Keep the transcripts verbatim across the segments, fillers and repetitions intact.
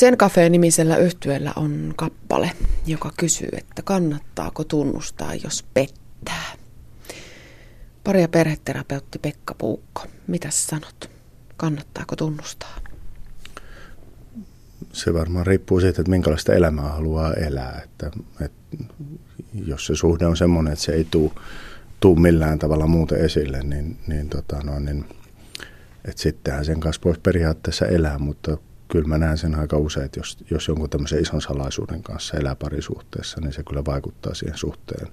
Sen Café-nimisellä yhtyeellä on kappale, joka kysyy, että kannattaako tunnustaa, jos pettää. Pari- ja perheterapeutti Pekka Puukko, mitäs sanot? Kannattaako tunnustaa? Se varmaan riippuu siitä, että minkälaista elämää haluaa elää. Että, että jos se suhde on semmoinen, että se ei tule millään tavalla muuten esille, niin, niin, tota, no, niin että sittenhän sen kanssa voisi periaatteessa elää, mutta kyllä mä näen sen aika usein, että jos, jos jonkun tämmöisen ison salaisuuden kanssa elää parisuhteessa, niin se kyllä vaikuttaa siihen suhteen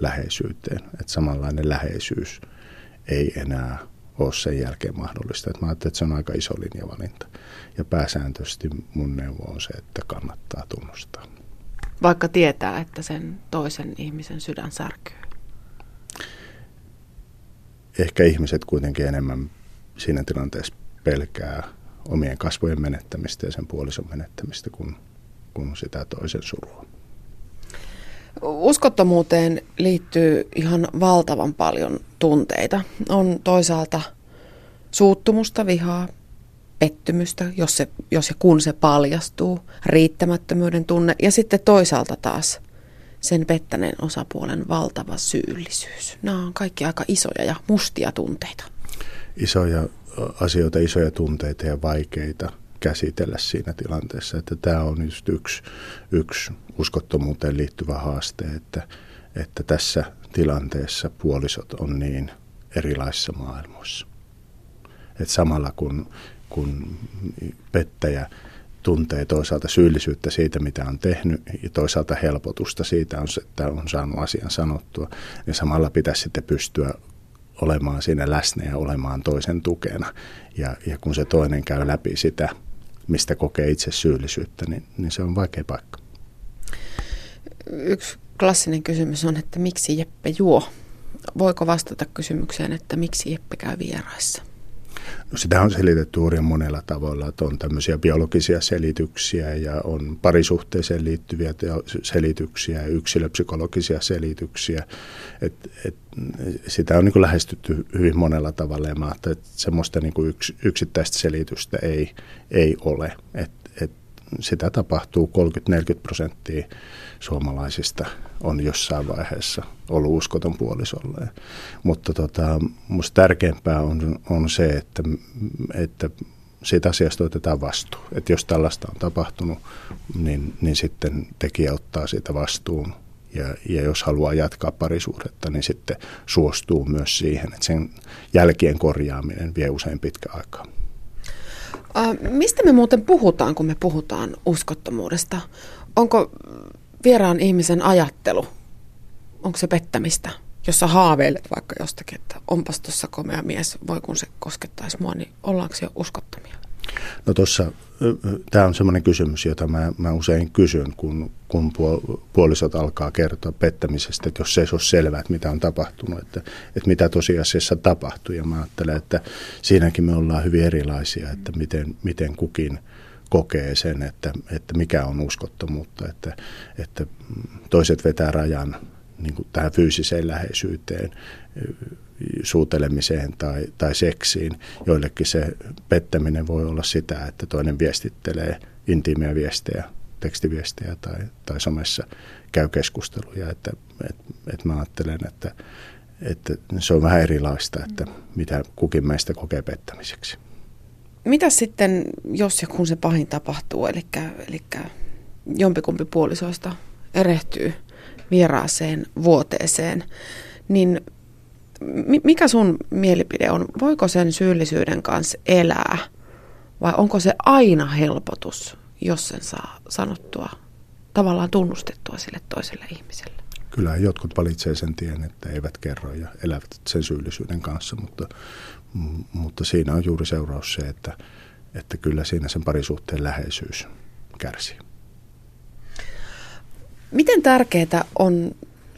läheisyyteen. Että samanlainen läheisyys ei enää ole sen jälkeen mahdollista. Et mä ajattelin, että se on aika iso linjavalinta. Ja pääsääntöisesti mun neuvo on se, että kannattaa tunnustaa. Vaikka tietää, että sen toisen ihmisen sydän särkyy. Ehkä ihmiset kuitenkin enemmän siinä tilanteessa pelkää omien kasvojen menettämistä ja sen puolison menettämistä kuin, kuin sitä toisen surua. Uskottomuuteen liittyy ihan valtavan paljon tunteita. On toisaalta suuttumusta, vihaa, pettymystä, jos, se, jos ja kun se paljastuu, riittämättömyyden tunne. Ja sitten toisaalta taas sen pettäneen osapuolen valtava syyllisyys. Nämä on kaikki aika isoja ja mustia tunteita. Isoja asioita, isoja tunteita ja vaikeita käsitellä siinä tilanteessa. Että tämä on just yksi, yksi uskottomuuteen liittyvä haaste, että, että tässä tilanteessa puolisot on niin erilaisissa maailmoissa. Että samalla kun, kun pettäjä tuntee toisaalta syyllisyyttä siitä, mitä on tehnyt, ja toisaalta helpotusta siitä, että on saanut asian sanottua, niin samalla pitäisi sitten pystyä olemaan siinä läsnä ja olemaan toisen tukena. Ja, ja kun se toinen käy läpi sitä, mistä kokee itse syyllisyyttä, niin, niin se on vaikea paikka. Yksi klassinen kysymys on, että miksi Jeppe juo? Voiko vastata kysymykseen, että miksi Jeppe käy vieraissa? No sitä on selitetty hurjan monella tavalla, että on tämmöisiä biologisia selityksiä ja on parisuhteeseen liittyviä selityksiä ja yksilöpsykologisia selityksiä. Et, et, sitä on niin kuin lähestytty hyvin monella tavalla ja mä ajattelen, että semmoista niin kuin yks, yksittäistä selitystä ei, ei ole. Et, et sitä tapahtuu kolmekymmentä–neljäkymmentä prosenttia suomalaisista on jossain vaiheessa ollut uskoton puolisolleen. Mutta tota, musta tärkeämpää on, on se, että, että siitä asiasta otetaan vastuu. Että jos tällaista on tapahtunut, niin, niin sitten tekijä ottaa siitä vastuun. Ja, ja jos haluaa jatkaa parisuhdetta, niin sitten suostuu myös siihen, että sen jälkien korjaaminen vie usein pitkä aikaa. Äh, mistä me muuten puhutaan, kun me puhutaan uskottomuudesta? Onko vieraan ihmisen ajattelu, onko se pettämistä, jos sä haaveilet vaikka jostakin, että onpas tuossa komea mies, voi kun se koskettaisi mua, niin ollaanko jo uskottomia? No tuossa, tämä on semmoinen kysymys, jota mä, mä usein kysyn, kun, kun puolisot alkaa kertoa pettämisestä, että jos se ei ole selvää, että mitä on tapahtunut, että, että mitä tosiasiassa tapahtui. Ja mä ajattelen, että siinäkin me ollaan hyvin erilaisia, että miten, miten kukin kokee sen, että, että mikä on uskottomuutta, että, että toiset vetää rajan niin kuin tähän fyysiseen läheisyyteen, suutelemiseen tai, tai seksiin. Joillekin se pettäminen voi olla sitä, että toinen viestittelee intiimiä viestejä, tekstiviestejä tai, tai somessa käy keskusteluja. Että, et, et mä ajattelen, että, että se on vähän erilaista, että mitä kukin meistä kokee pettämiseksi. Mitä sitten, jos ja kun se pahin tapahtuu, eli, eli jompikumpi puolisoista erehtyy vieraaseen vuoteeseen, niin mikä sun mielipide on? Voiko sen syyllisyyden kanssa elää vai onko se aina helpotus, jos sen saa sanottua, tavallaan tunnustettua sille toiselle ihmiselle? Kyllä jotkut valitsee sen tien, että eivät kerro ja elävät sen syyllisyyden kanssa, mutta, mutta siinä on juuri seuraus se, että, että kyllä siinä sen parisuhteen läheisyys kärsii. Miten tärkeää on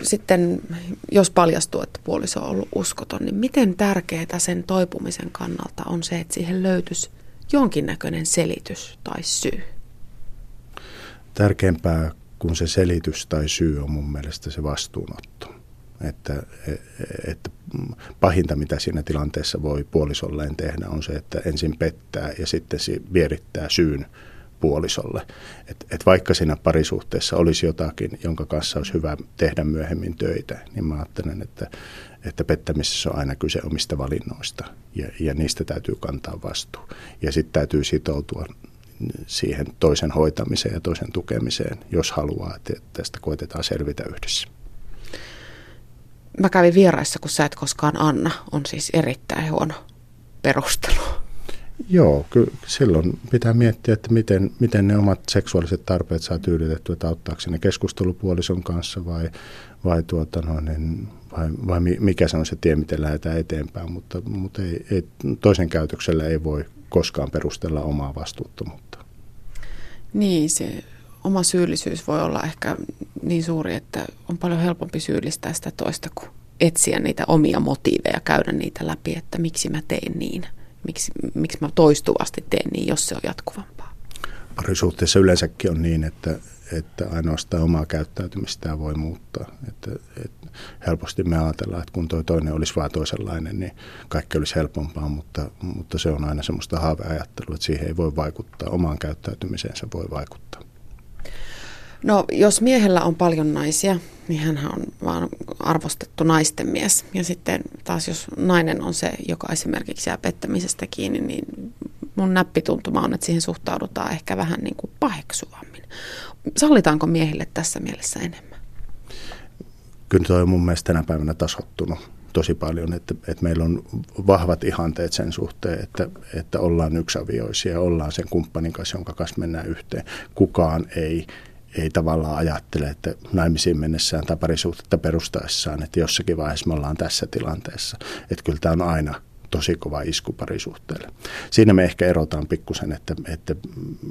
sitten, jos paljastuu, että puoliso on ollut uskoton, niin miten tärkeää sen toipumisen kannalta on se, että siihen löytyisi jonkinnäköinen selitys tai syy? Tärkeämpää kun se selitys tai syy on mun mielestä se vastuunotto. Että, että pahinta, mitä siinä tilanteessa voi puolisolleen tehdä, on se, että ensin pettää ja sitten vierittää syyn puolisolle. Et, et vaikka siinä parisuhteessa olisi jotakin, jonka kanssa olisi hyvä tehdä myöhemmin töitä, niin mä ajattelen, että, että pettämisessä on aina kyse omista valinnoista ja, ja niistä täytyy kantaa vastuu. Ja sitten täytyy sitoutua siihen toisen hoitamiseen ja toisen tukemiseen, jos haluaa, että tästä koetetaan selvitä yhdessä. Mä kävin vieraissa, kun sä et koskaan anna, on siis erittäin huono perustelu. Joo, kyllä silloin pitää miettiä, että miten, miten ne omat seksuaaliset tarpeet saa tyydytettyä, että auttaako ne keskustelupuolison kanssa vai, vai, tuota, no, niin, vai, vai mikä se on se tie, miten lähdetään eteenpäin, mutta, mutta ei, ei, toisen käytöksellä ei voi koskaan perustella omaa vastuuttomuutta. Niin, se oma syyllisyys voi olla ehkä niin suuri, että on paljon helpompi syyllistää sitä toista kuin etsiä niitä omia motiiveja, käydä niitä läpi, että miksi mä tein niin. Miksi, miksi mä toistuvasti teen niin, jos se on jatkuvampaa? Parisuhteessa yleensäkin on niin, että, että ainoastaan omaa käyttäytymistä voi muuttaa. Että, että helposti me ajatellaan, että kun toi toinen olisi vaan toisenlainen, niin kaikki olisi helpompaa, mutta, mutta se on aina semmoista haaveajattelua, että siihen ei voi vaikuttaa. Omaan käyttäytymiseensä voi vaikuttaa. No, jos miehellä on paljon naisia, niin hänhän on vaan arvostettu naisten mies. Ja sitten taas jos nainen on se, joka esimerkiksi jää pettämisestä kiinni, niin mun näppituntuma on, että siihen suhtaudutaan ehkä vähän niin kuin paheksuvammin. Sallitaanko miehille tässä mielessä enemmän? Kyllä toi on mun mielestä tänä päivänä tasottunut tosi paljon, että, että meillä on vahvat ihanteet sen suhteen, että, että ollaan yksavioisia, ollaan sen kumppanin kanssa, jonka kanssa mennään yhteen. Kukaan ei... Ei tavallaan ajattele, että naimisiin mennessään tai parisuutetta perustaessaan, että jossakin vaiheessa me ollaan tässä tilanteessa. Että kyllä tämä on aina tosi kova isku parisuhteelle. Siinä me ehkä erotaan pikkusen, että, että,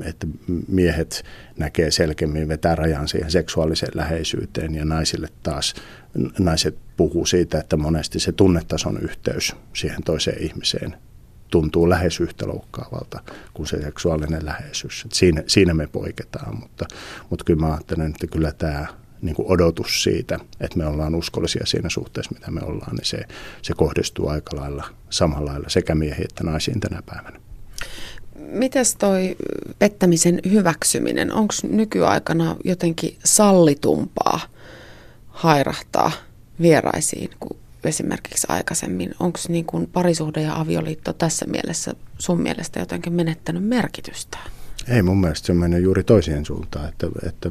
että miehet näkee selkeämmin, vetää rajan siihen seksuaaliseen läheisyyteen ja naisille taas, naiset puhuu siitä, että monesti se tunnetason yhteys siihen toiseen ihmiseen tuntuu lähes yhtä loukkaavalta kuin se seksuaalinen läheisyys. Siinä, siinä me poiketaan, mutta, mutta kyllä mä ajattelen, että kyllä tämä niin kuin odotus siitä, että me ollaan uskollisia siinä suhteessa, mitä me ollaan, niin se, se kohdistuu aika lailla samalla lailla sekä miehiin että naisiin tänä päivänä. Mites toi pettämisen hyväksyminen? Onko nykyaikana jotenkin sallitumpaa hairahtaa vieraisiin kuin esimerkiksi aikaisemmin? Onko niin kuin parisuhde ja avioliitto tässä mielessä sun mielestä jotenkin menettänyt merkitystä? Ei mun mielestä, se on mennyt juuri toiseen suuntaan, että, että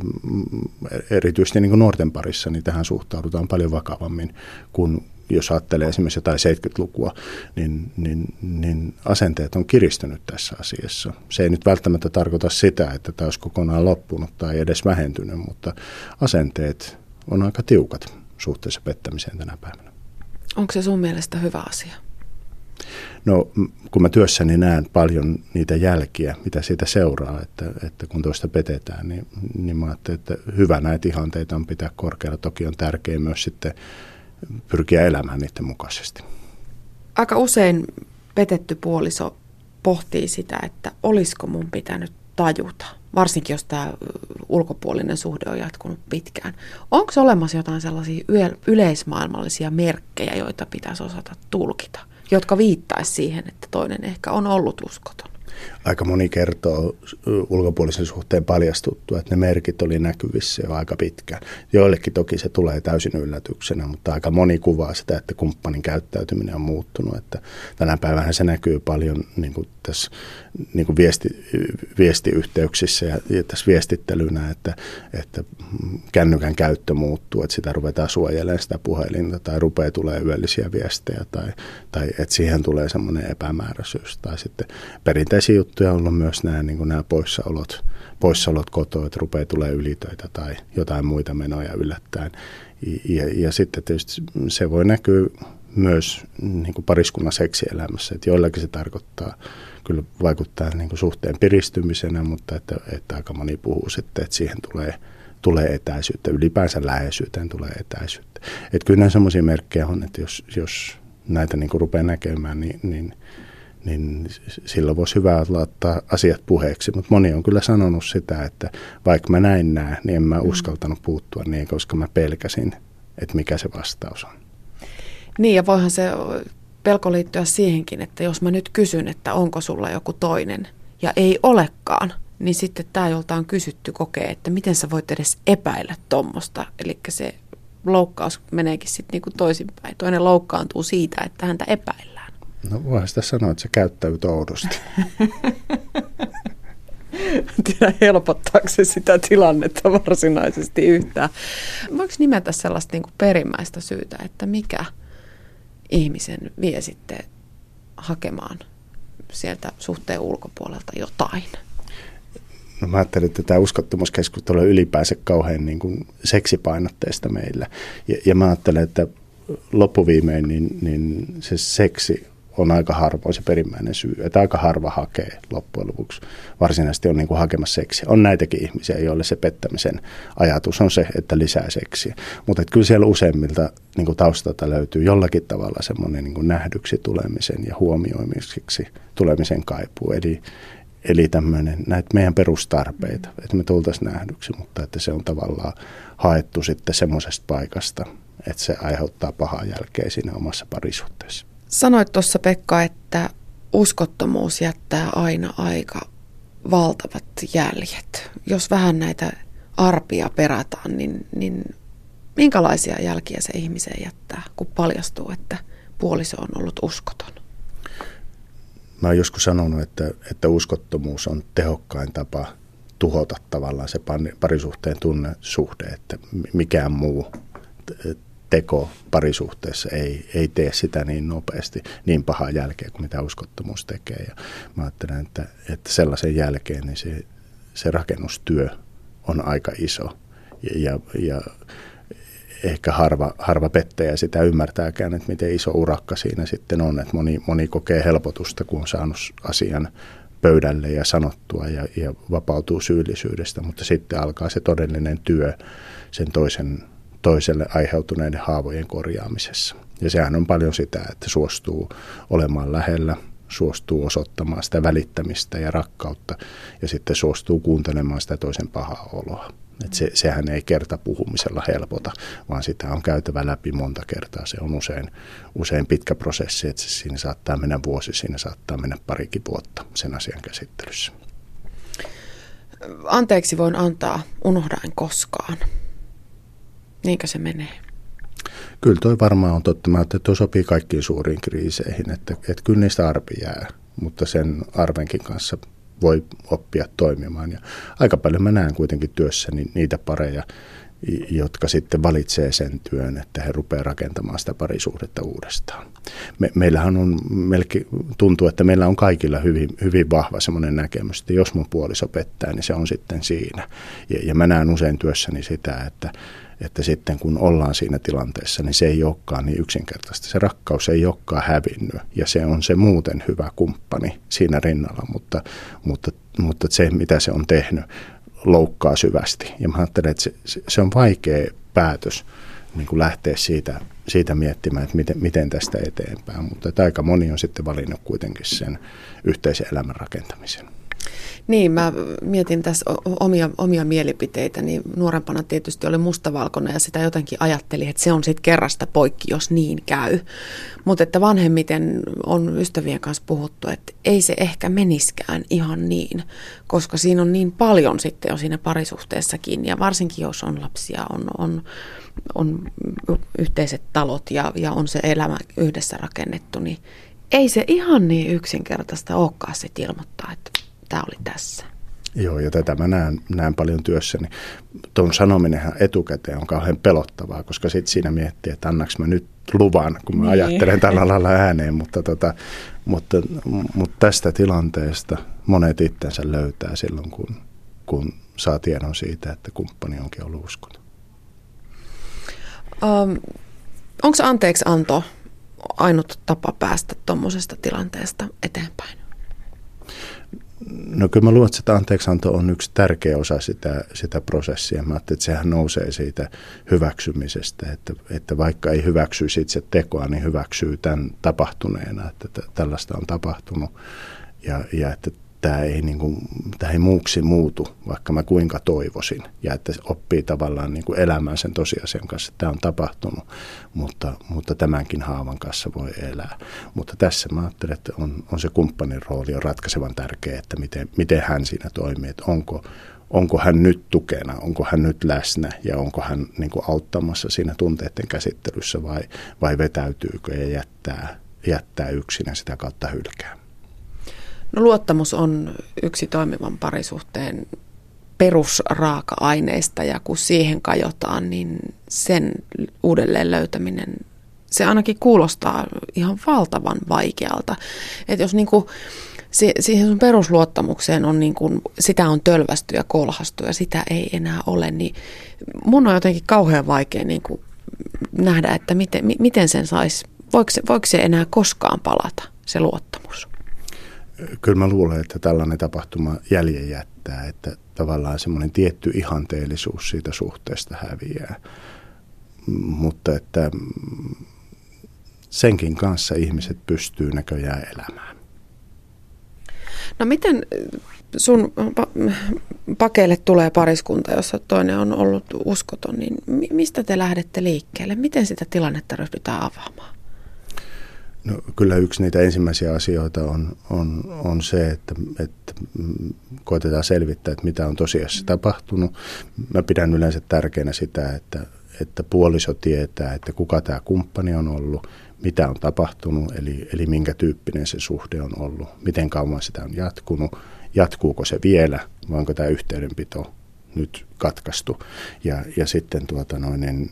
erityisesti niin kuin nuorten parissa niin tähän suhtaudutaan paljon vakavammin kuin jos ajattelee esimerkiksi jotain seitsemänkymmentälukua, niin, niin, niin asenteet on kiristynyt tässä asiassa. Se ei nyt välttämättä tarkoita sitä, että tämä olisi kokonaan loppunut tai edes vähentynyt, mutta asenteet on aika tiukat suhteessa pettämiseen tänä päivänä. Onko se sun mielestä hyvä asia? No, kun mä työssäni näen paljon niitä jälkiä, mitä siitä seuraa, että, että kun toista petetään, niin, niin mä ajattelin, että hyvä näitä ihanteita on pitää korkealla. Toki on tärkeää myös sitten pyrkiä elämään niiden mukaisesti. Aika usein petetty puoliso pohtii sitä, että olisiko mun pitänyt tajuta, varsinkin jos tämä ulkopuolinen suhde on jatkunut pitkään. Onko olemassa jotain sellaisia yleismaailmallisia merkkejä, joita pitäisi osata tulkita, jotka viittaisi siihen, että toinen ehkä on ollut uskoton? Aika moni kertoo ulkopuolisen suhteen paljastuttua, että ne merkit oli näkyvissä jo aika pitkään. Joillekin toki se tulee täysin yllätyksenä, mutta aika moni kuvaa sitä, että kumppanin käyttäytyminen on muuttunut. Että tänä päivänä se näkyy paljon niin kuin tässä niin kuin viesti, viestiyhteyksissä ja, ja tässä viestittelynä, että, että kännykän käyttö muuttuu, että sitä ruvetaan suojelemaan sitä puhelinta tai rupeaa tulee yöllisiä viestejä tai, tai että siihen tulee semmoinen epämääräisyys tai sitten perinteisesti. Juttuja on ollut myös nämä, niin kuin nämä poissaolot, poissaolot kotoa, että rupeaa tulee ylitöitä tai jotain muita menoja yllättäen. Ja, ja sitten tietysti se voi näkyä myös niin kuin pariskunnan seksielämässä, että joillakin se tarkoittaa, kyllä vaikuttaa niin kuin suhteen piristymisenä, mutta että, että aika moni puhuu sitten, että siihen tulee, tulee etäisyyttä, ylipäänsä läheisyyteen tulee etäisyyttä. Että kyllä nämä sellaisia merkkejä on, että jos, jos näitä niin kuin rupeaa näkemään, niin, niin niin silloin voisi hyvä laittaa asiat puheeksi. Mutta moni on kyllä sanonut sitä, että vaikka mä näin nää, niin en mä uskaltanut puuttua niin, koska mä pelkäsin, että mikä se vastaus on. Niin, ja voihan se pelko liittyä siihenkin, että jos mä nyt kysyn, että onko sulla joku toinen ja ei olekaan, niin sitten tämä, jolta on kysytty, kokee, että miten sä voit edes epäillä tuommoista. Eli se loukkaus meneekin sitten niinku toisinpäin. Toinen loukkaantuu siitä, että häntä epäillään. No voihan sitä sanoa, että sä käyttäyt oudosti. En tiedä, helpottaako se sitä tilannetta varsinaisesti yhtään. Voiko nimetä sellaista niinku perimmäistä syytä, että mikä ihmisen vie sitten hakemaan sieltä suhteen ulkopuolelta jotain? No mä ajattelin, että tämä uskottomuuskeskustelu on ylipäänsä kauhean niin kuin seksipainotteista meillä. Ja, ja mä ajattelen, että loppuviimein niin, niin se seksi on aika harvoin se perimmäinen syy. Että aika harva hakee loppujen lopuksi. Varsinaisesti on niin kuin hakemassa seksiä. On näitäkin ihmisiä, joille se pettämisen ajatus on se, että lisää seksiä. Mutta kyllä siellä useimmilta niin kuin taustalta löytyy jollakin tavalla semmoinen niin kuin nähdyksi tulemisen ja huomioimiseksi tulemisen kaipuu. Eli Eli tämmöinen, näitä meidän perustarpeita, että me tultaisiin nähdyksi, mutta että se on tavallaan haettu sitten semmoisesta paikasta, että se aiheuttaa pahaa jälkeä siinä omassa parisuhteessa. Sanoit tuossa, Pekka, että uskottomuus jättää aina aika valtavat jäljet. Jos vähän näitä arpia perataan, niin, niin minkälaisia jälkiä se ihmiseen jättää, kun paljastuu, että puoliso on ollut uskoton? Mä oon joskus sanonut, että, että uskottomuus on tehokkain tapa tuhota tavallaan se parisuhteen tunnesuhde, että mikään muu teko parisuhteessa ei, ei tee sitä niin nopeasti, niin pahaa jälkeä kuin mitä uskottomuus tekee. Ja mä ajattelen, että, että sellaisen jälkeen niin se, se rakennustyö on aika iso ja, ja ehkä harva, harva pettäjä sitä ymmärtääkään, että miten iso urakka siinä sitten on. Että moni, moni kokee helpotusta, kun on saanut asian pöydälle ja sanottua ja, ja vapautuu syyllisyydestä, mutta sitten alkaa se todellinen työ sen toisen, toiselle aiheutuneiden haavojen korjaamisessa. Ja sehän on paljon sitä, että suostuu olemaan lähellä, suostuu osoittamaan sitä välittämistä ja rakkautta ja sitten suostuu kuuntelemaan sitä toisen pahaa oloa. Että se, sehän ei kerta puhumisella helpota, vaan sitä on käytävä läpi monta kertaa. Se on usein, usein pitkä prosessi, että siinä saattaa mennä vuosi, siinä saattaa mennä parikin vuotta sen asian käsittelyssä. Anteeksi voin antaa, unohda en koskaan. Niinkö se menee? Kyllä toi varmaan on totta. Mä ajattelin, että toi sopii kaikkiin suuriin kriiseihin, että, että kyllä niistä arpi jää, mutta sen arvenkin kanssa voi oppia toimimaan. Ja aika paljon mä näen kuitenkin työssäni niitä pareja, jotka sitten valitsee sen työn, että he rupeaa rakentamaan sitä parisuhdetta uudestaan. Me, meillähän on melkein, tuntuu, että meillä on kaikilla hyvin, hyvin vahva semmoinen näkemys, että jos mun puoliso pettää, niin se on sitten siinä. Ja, ja mä näen usein työssäni sitä, että että sitten kun ollaan siinä tilanteessa, niin se ei olekaan niin yksinkertaista. Se rakkaus ei olekaan hävinnyt ja se on se muuten hyvä kumppani siinä rinnalla, mutta, mutta, mutta se mitä se on tehnyt loukkaa syvästi. Ja mä ajattelen, että se, se on vaikea päätös niin kuin lähteä siitä, siitä miettimään, että miten, miten tästä eteenpäin, mutta että aika moni on sitten valinnut kuitenkin sen yhteisen elämän rakentamisen. Niin, mä mietin tässä omia, omia mielipiteitä, niin nuorempana tietysti oli mustavalkoinen ja sitä jotenkin ajattelin, että se on sitten kerrasta poikki, jos niin käy. Mutta että vanhemmiten on ystävien kanssa puhuttu, että ei se ehkä meniskään ihan niin, koska siinä on niin paljon sitten jo siinä parisuhteessakin ja varsinkin jos on lapsia, on, on, on yhteiset talot ja, ja on se elämä yhdessä rakennettu, niin ei se ihan niin yksinkertaista olekaan sitten ilmoittaa, että tämä oli tässä. Joo, ja tätä mä näen, näen paljon työssäni. Tuon sanominenhan etukäteen on kauhean pelottavaa, koska sitten siinä miettii, että annanko mä nyt luvan, kun mä niin ajattelen tällä lailla ääneen. Mutta, tota, mutta, mutta tästä tilanteesta monet itsensä löytää silloin, kun, kun saa tiedon siitä, että kumppani onkin ollut uskoton. Um, onko anteeksianto ainut tapa päästä tuommoisesta tilanteesta eteenpäin? No kyllä mä luulen, että anteeksianto on yksi tärkeä osa sitä, sitä prosessia. Mä ajattelin, että sehän nousee siitä hyväksymisestä, että, että vaikka ei hyväksyisi itse tekoa, niin hyväksyy tämän tapahtuneena, että t- tällaista on tapahtunut ja, ja että tämä ei, niin kuin, tämä ei muuksi muutu, vaikka mä kuinka toivoisin. Ja että oppii tavallaan niin kuin elämään sen tosiasian kanssa, että tämä on tapahtunut, mutta, mutta tämänkin haavan kanssa voi elää. Mutta tässä mä ajattelen, että on, on se kumppanin rooli on ratkaisevan tärkeä, että miten, miten hän siinä toimii, että onko, onko hän nyt tukena, onko hän nyt läsnä ja onko hän niin kuin auttamassa siinä tunteiden käsittelyssä vai, vai vetäytyykö ja jättää, jättää yksin ja sitä kautta hylkää. No, luottamus on yksi toimivan parisuhteen perusraaka-aineista, ja kun siihen kajotaan, niin sen uudelleen löytäminen, se ainakin kuulostaa ihan valtavan vaikealta. Että jos niinku, si- siihen sun perusluottamukseen on niinku, sitä on tölvästy ja kolhastu ja sitä ei enää ole, niin mun on jotenkin kauhean vaikea niinku nähdä, että miten, miten sen saisi, voiko se, voiko se enää koskaan palata, se luottamus? Kyllä mä luulen, että tällainen tapahtuma jäljen jättää, että tavallaan semmoinen tietty ihanteellisuus siitä suhteesta häviää. Mutta että senkin kanssa ihmiset pystyy näköjään elämään. No miten sun pakeille tulee pariskunta, jossa toinen on ollut uskoton, niin mistä te lähdette liikkeelle? Miten sitä tilannetta ryhdytään avaamaan? No, kyllä yksi niitä ensimmäisiä asioita on, on, on se, että, että koetetaan selvittää, että mitä on tosiasiassa tapahtunut. Mä pidän yleensä tärkeänä sitä, että, että puoliso tietää, että kuka tämä kumppani on ollut, mitä on tapahtunut, eli, eli minkä tyyppinen se suhde on ollut, miten kauan sitä on jatkunut, jatkuuko se vielä, vai onko tämä yhteydenpito nyt katkaistu. Ja, ja sitten tuota noinen...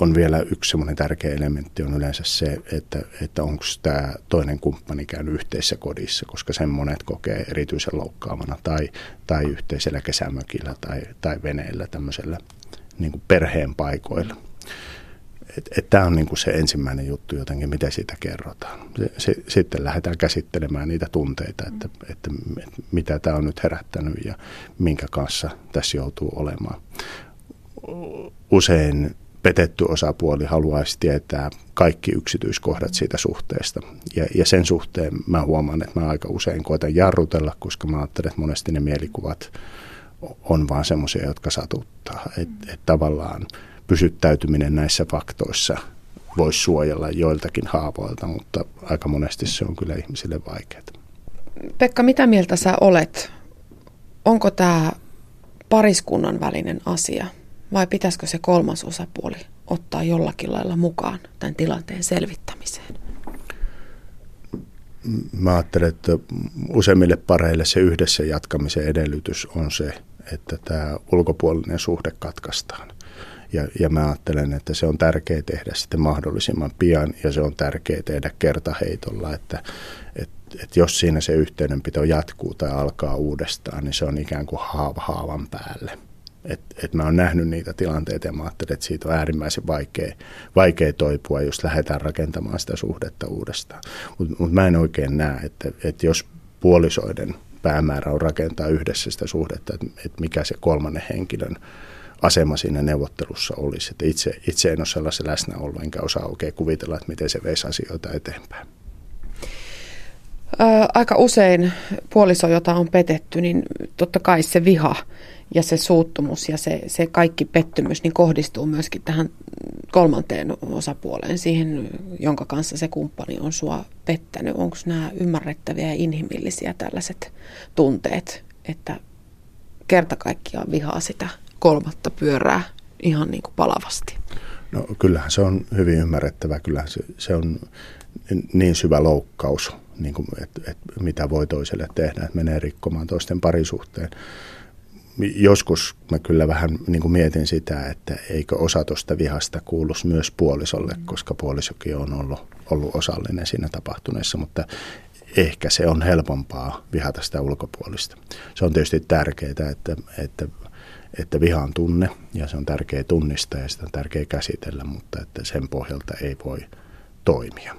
On vielä yksi semmoinen tärkeä elementti on yleensä se, että, että onko tämä toinen kumppani käynyt yhteisessä kodissa, koska sen monet kokee erityisen loukkaavana tai, tai yhteisellä kesämökillä tai, tai veneellä, tämmöisellä niin kuin perheen paikoilla. Tämä on niin kuin se ensimmäinen juttu jotenkin, miten siitä kerrotaan. Se, sitten lähdetään käsittelemään niitä tunteita, että, että mitä tämä on nyt herättänyt ja minkä kanssa tässä joutuu olemaan. Usein petetty osapuoli haluaisi tietää kaikki yksityiskohdat siitä suhteesta. Ja, ja sen suhteen mä huomaan, että mä aika usein koitan jarrutella, koska mä ajattelen, että monesti ne mielikuvat on vaan semmoisia, jotka satuttaa. Että et tavallaan pysyttäytyminen näissä faktoissa voisi suojella joiltakin haavoilta, mutta aika monesti se on kyllä ihmisille vaikeaa. Pekka, mitä mieltä sä olet? Onko tämä pariskunnan välinen asia? Vai pitäisikö se kolmas osapuoli ottaa jollakin lailla mukaan tämän tilanteen selvittämiseen? Mä ajattelen, että useimmille pareille se yhdessä jatkamisen edellytys on se, että tämä ulkopuolinen suhde katkaistaan. Ja, ja mä ajattelen, että se on tärkeää tehdä sitten mahdollisimman pian ja se on tärkeää tehdä kertaheitolla, että, että että jos siinä se yhteydenpito jatkuu tai alkaa uudestaan, niin se on ikään kuin haava haavan päälle. Että et mä oon nähnyt niitä tilanteita ja mä ajattelin, että siitä on äärimmäisen vaikea, vaikea toipua, jos lähdetään rakentamaan sitä suhdetta uudestaan. Mutta mut mä en oikein näe, että et jos puolisoiden päämäärä on rakentaa yhdessä sitä suhdetta, että et mikä se kolmannen henkilön asema siinä neuvottelussa olisi. Et itse, itse en ole sellaisen läsnä ollut, enkä osaa oikein kuvitella, että miten se veisi asioita eteenpäin. Aika usein puoliso, jota on petetty, niin totta kai se viha ja se suuttumus ja se, se kaikki pettymys niin kohdistuu myöskin tähän kolmanteen osapuoleen, siihen, jonka kanssa se kumppani on sua pettänyt. Onko nämä ymmärrettäviä ja inhimillisiä tällaiset tunteet, että kerta kaikkiaan vihaa sitä kolmatta pyörää ihan niin kuin palavasti? No kyllähän se on hyvin ymmärrettävä, kyllähän se, se on niin syvä loukkaus. Niin kuin, että, että mitä voi toiselle tehdä, että menee rikkomaan toisten parisuhteen. Joskus mä kyllä vähän niin kuin mietin sitä, että eikö osa tuosta vihasta kuuluisi myös puolisolle, koska puolisokin on ollut, ollut osallinen siinä tapahtuneessa, mutta ehkä se on helpompaa vihata sitä ulkopuolista. Se on tietysti tärkeää, että, että, että viha on tunne ja se on tärkeää tunnistaa ja sitä on tärkeää käsitellä, mutta että sen pohjalta ei voi toimia.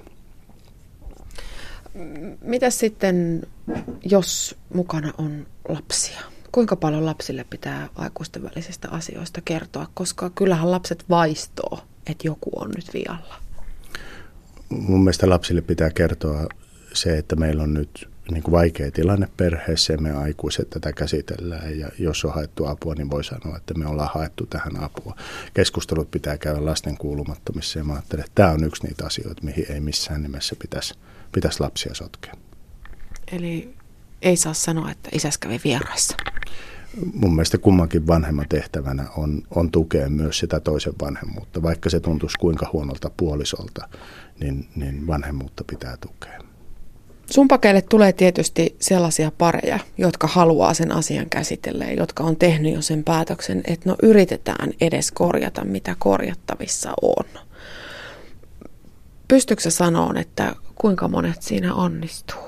Mitäs sitten, jos mukana on lapsia? Kuinka paljon lapsille pitää aikuisten välisistä asioista kertoa? Koska kyllähän lapset vaistoo, että joku on nyt vialla. Mun mielestä lapsille pitää kertoa se, että meillä on nyt niin kuin vaikea tilanne perheessä ja me aikuiset tätä käsitellään ja jos on haettu apua, niin voi sanoa, että me ollaan haettu tähän apua. Keskustelut pitää käydä lasten kuulumattomissa ja mä ajattelen, että tämä on yksi niitä asioita, mihin ei missään nimessä pitäisi, pitäisi lapsia sotkea. Eli ei saa sanoa, että isäs kävi vieraissa. Mun mielestä kummankin vanhemman tehtävänä on, on tukea myös sitä toisen vanhemmuutta. Vaikka se tuntuisi kuinka huonolta puolisolta, niin, niin vanhemmuutta pitää tukea. Sun pakeille tulee tietysti sellaisia pareja, jotka haluaa sen asian käsitellä, jotka on tehnyt jo sen päätöksen, että no yritetään edes korjata, mitä korjattavissa on. Pystytkö sä sanomaan, että kuinka monet siinä onnistuu?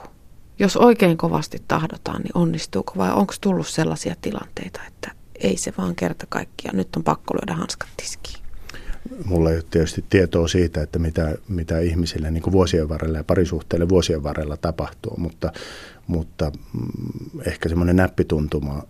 Jos oikein kovasti tahdotaan, niin onnistuuko vai onko tullut sellaisia tilanteita, että ei se vaan kerta kaikkiaan, nyt on pakko lyödä hanskat tiskiin? Mulla ei ole tietysti tietoa siitä, että mitä, mitä ihmisille niin kuin vuosien varrella ja parisuhteille vuosien varrella tapahtuu, mutta, mutta ehkä semmoinen näppituntuma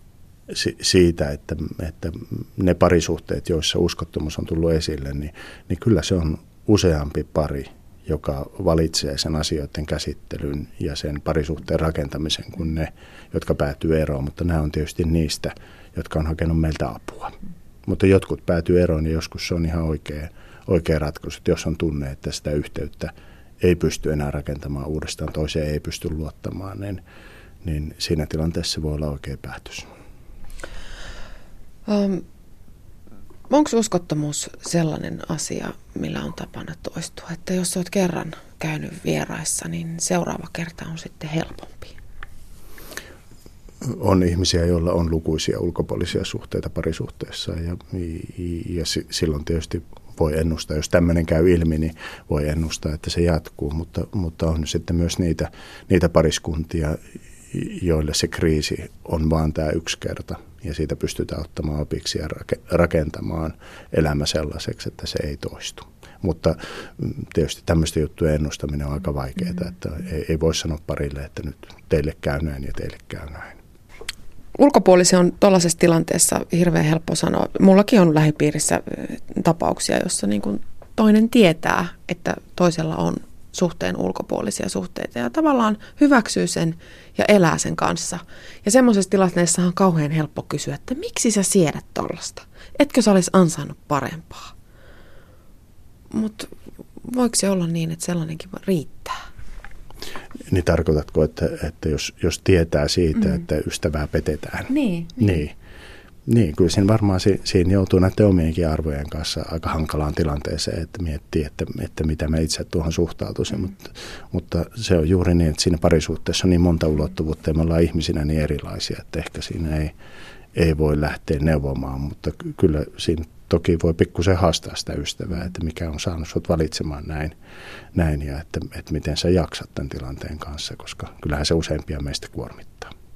siitä, että, että ne parisuhteet, joissa uskottomuus on tullut esille, niin, niin kyllä se on useampi pari, joka valitsee sen asioiden käsittelyn ja sen parisuhteen rakentamisen kuin ne, jotka päätyy eroon. Mutta nämä on tietysti niistä, jotka on hakenut meiltä apua. Mutta jotkut päätyy eroon ja joskus se on ihan oikea, oikea ratkaisu. Jos on tunne, että sitä yhteyttä ei pysty enää rakentamaan uudestaan, toiseen ei pysty luottamaan, niin, niin siinä tilanteessa voi olla oikea päätös. Um, onko uskottomuus sellainen asia, millä on tapana toistua? Että jos olet kerran käynyt vieraissa, niin seuraava kerta on sitten helpompi. On ihmisiä, joilla on lukuisia ulkopuolisia suhteita parisuhteessa ja, ja silloin tietysti voi ennustaa, jos tämmöinen käy ilmi, niin voi ennustaa, että se jatkuu, mutta, mutta on sitten myös niitä, niitä pariskuntia, joille se kriisi on vaan tämä yksi kerta ja siitä pystytään ottamaan opiksi ja rakentamaan elämä sellaiseksi, että se ei toistu. Mutta tietysti tämmöistä juttuja ennustaminen on aika vaikeaa, mm-hmm. että ei, ei voi sanoa parille, että nyt teille käy näin ja teille käy näin. Ulkopuolisen on tuollaisessa tilanteessa hirveän helppo sanoa. Mullakin on lähipiirissä tapauksia, jossa niin kuin toinen tietää, että toisella on suhteen ulkopuolisia suhteita ja tavallaan hyväksyy sen ja elää sen kanssa. Ja semmoisessa tilanteessa on kauhean helppo kysyä, että miksi sä siedät tollasta? Etkö sä olisi ansainnut parempaa? Mutta voiko se olla niin, että sellainenkin riittää? Niin tarkoitatko, että, että jos, jos tietää siitä, mm. että ystävää petetään? Niin. Niin, niin. niin kyllä siinä varmaan si, siinä joutuu näiden omienkin arvojen kanssa aika hankalaan tilanteeseen, että miettii, että, että mitä me itse tuohon suhtautuisin. Mm. Mutta, mutta se on juuri niin, että siinä parisuhteessa on niin monta ulottuvuutta ja me ollaan ihmisinä niin erilaisia, että ehkä siinä ei, ei voi lähteä neuvomaan, mutta kyllä siinä toki voi pikkusen haastaa sitä ystävää, että mikä on saanut sut valitsemaan näin, näin ja että, että miten sä jaksat tämän tilanteen kanssa, koska kyllähän se useimpia meistä kuormittaa.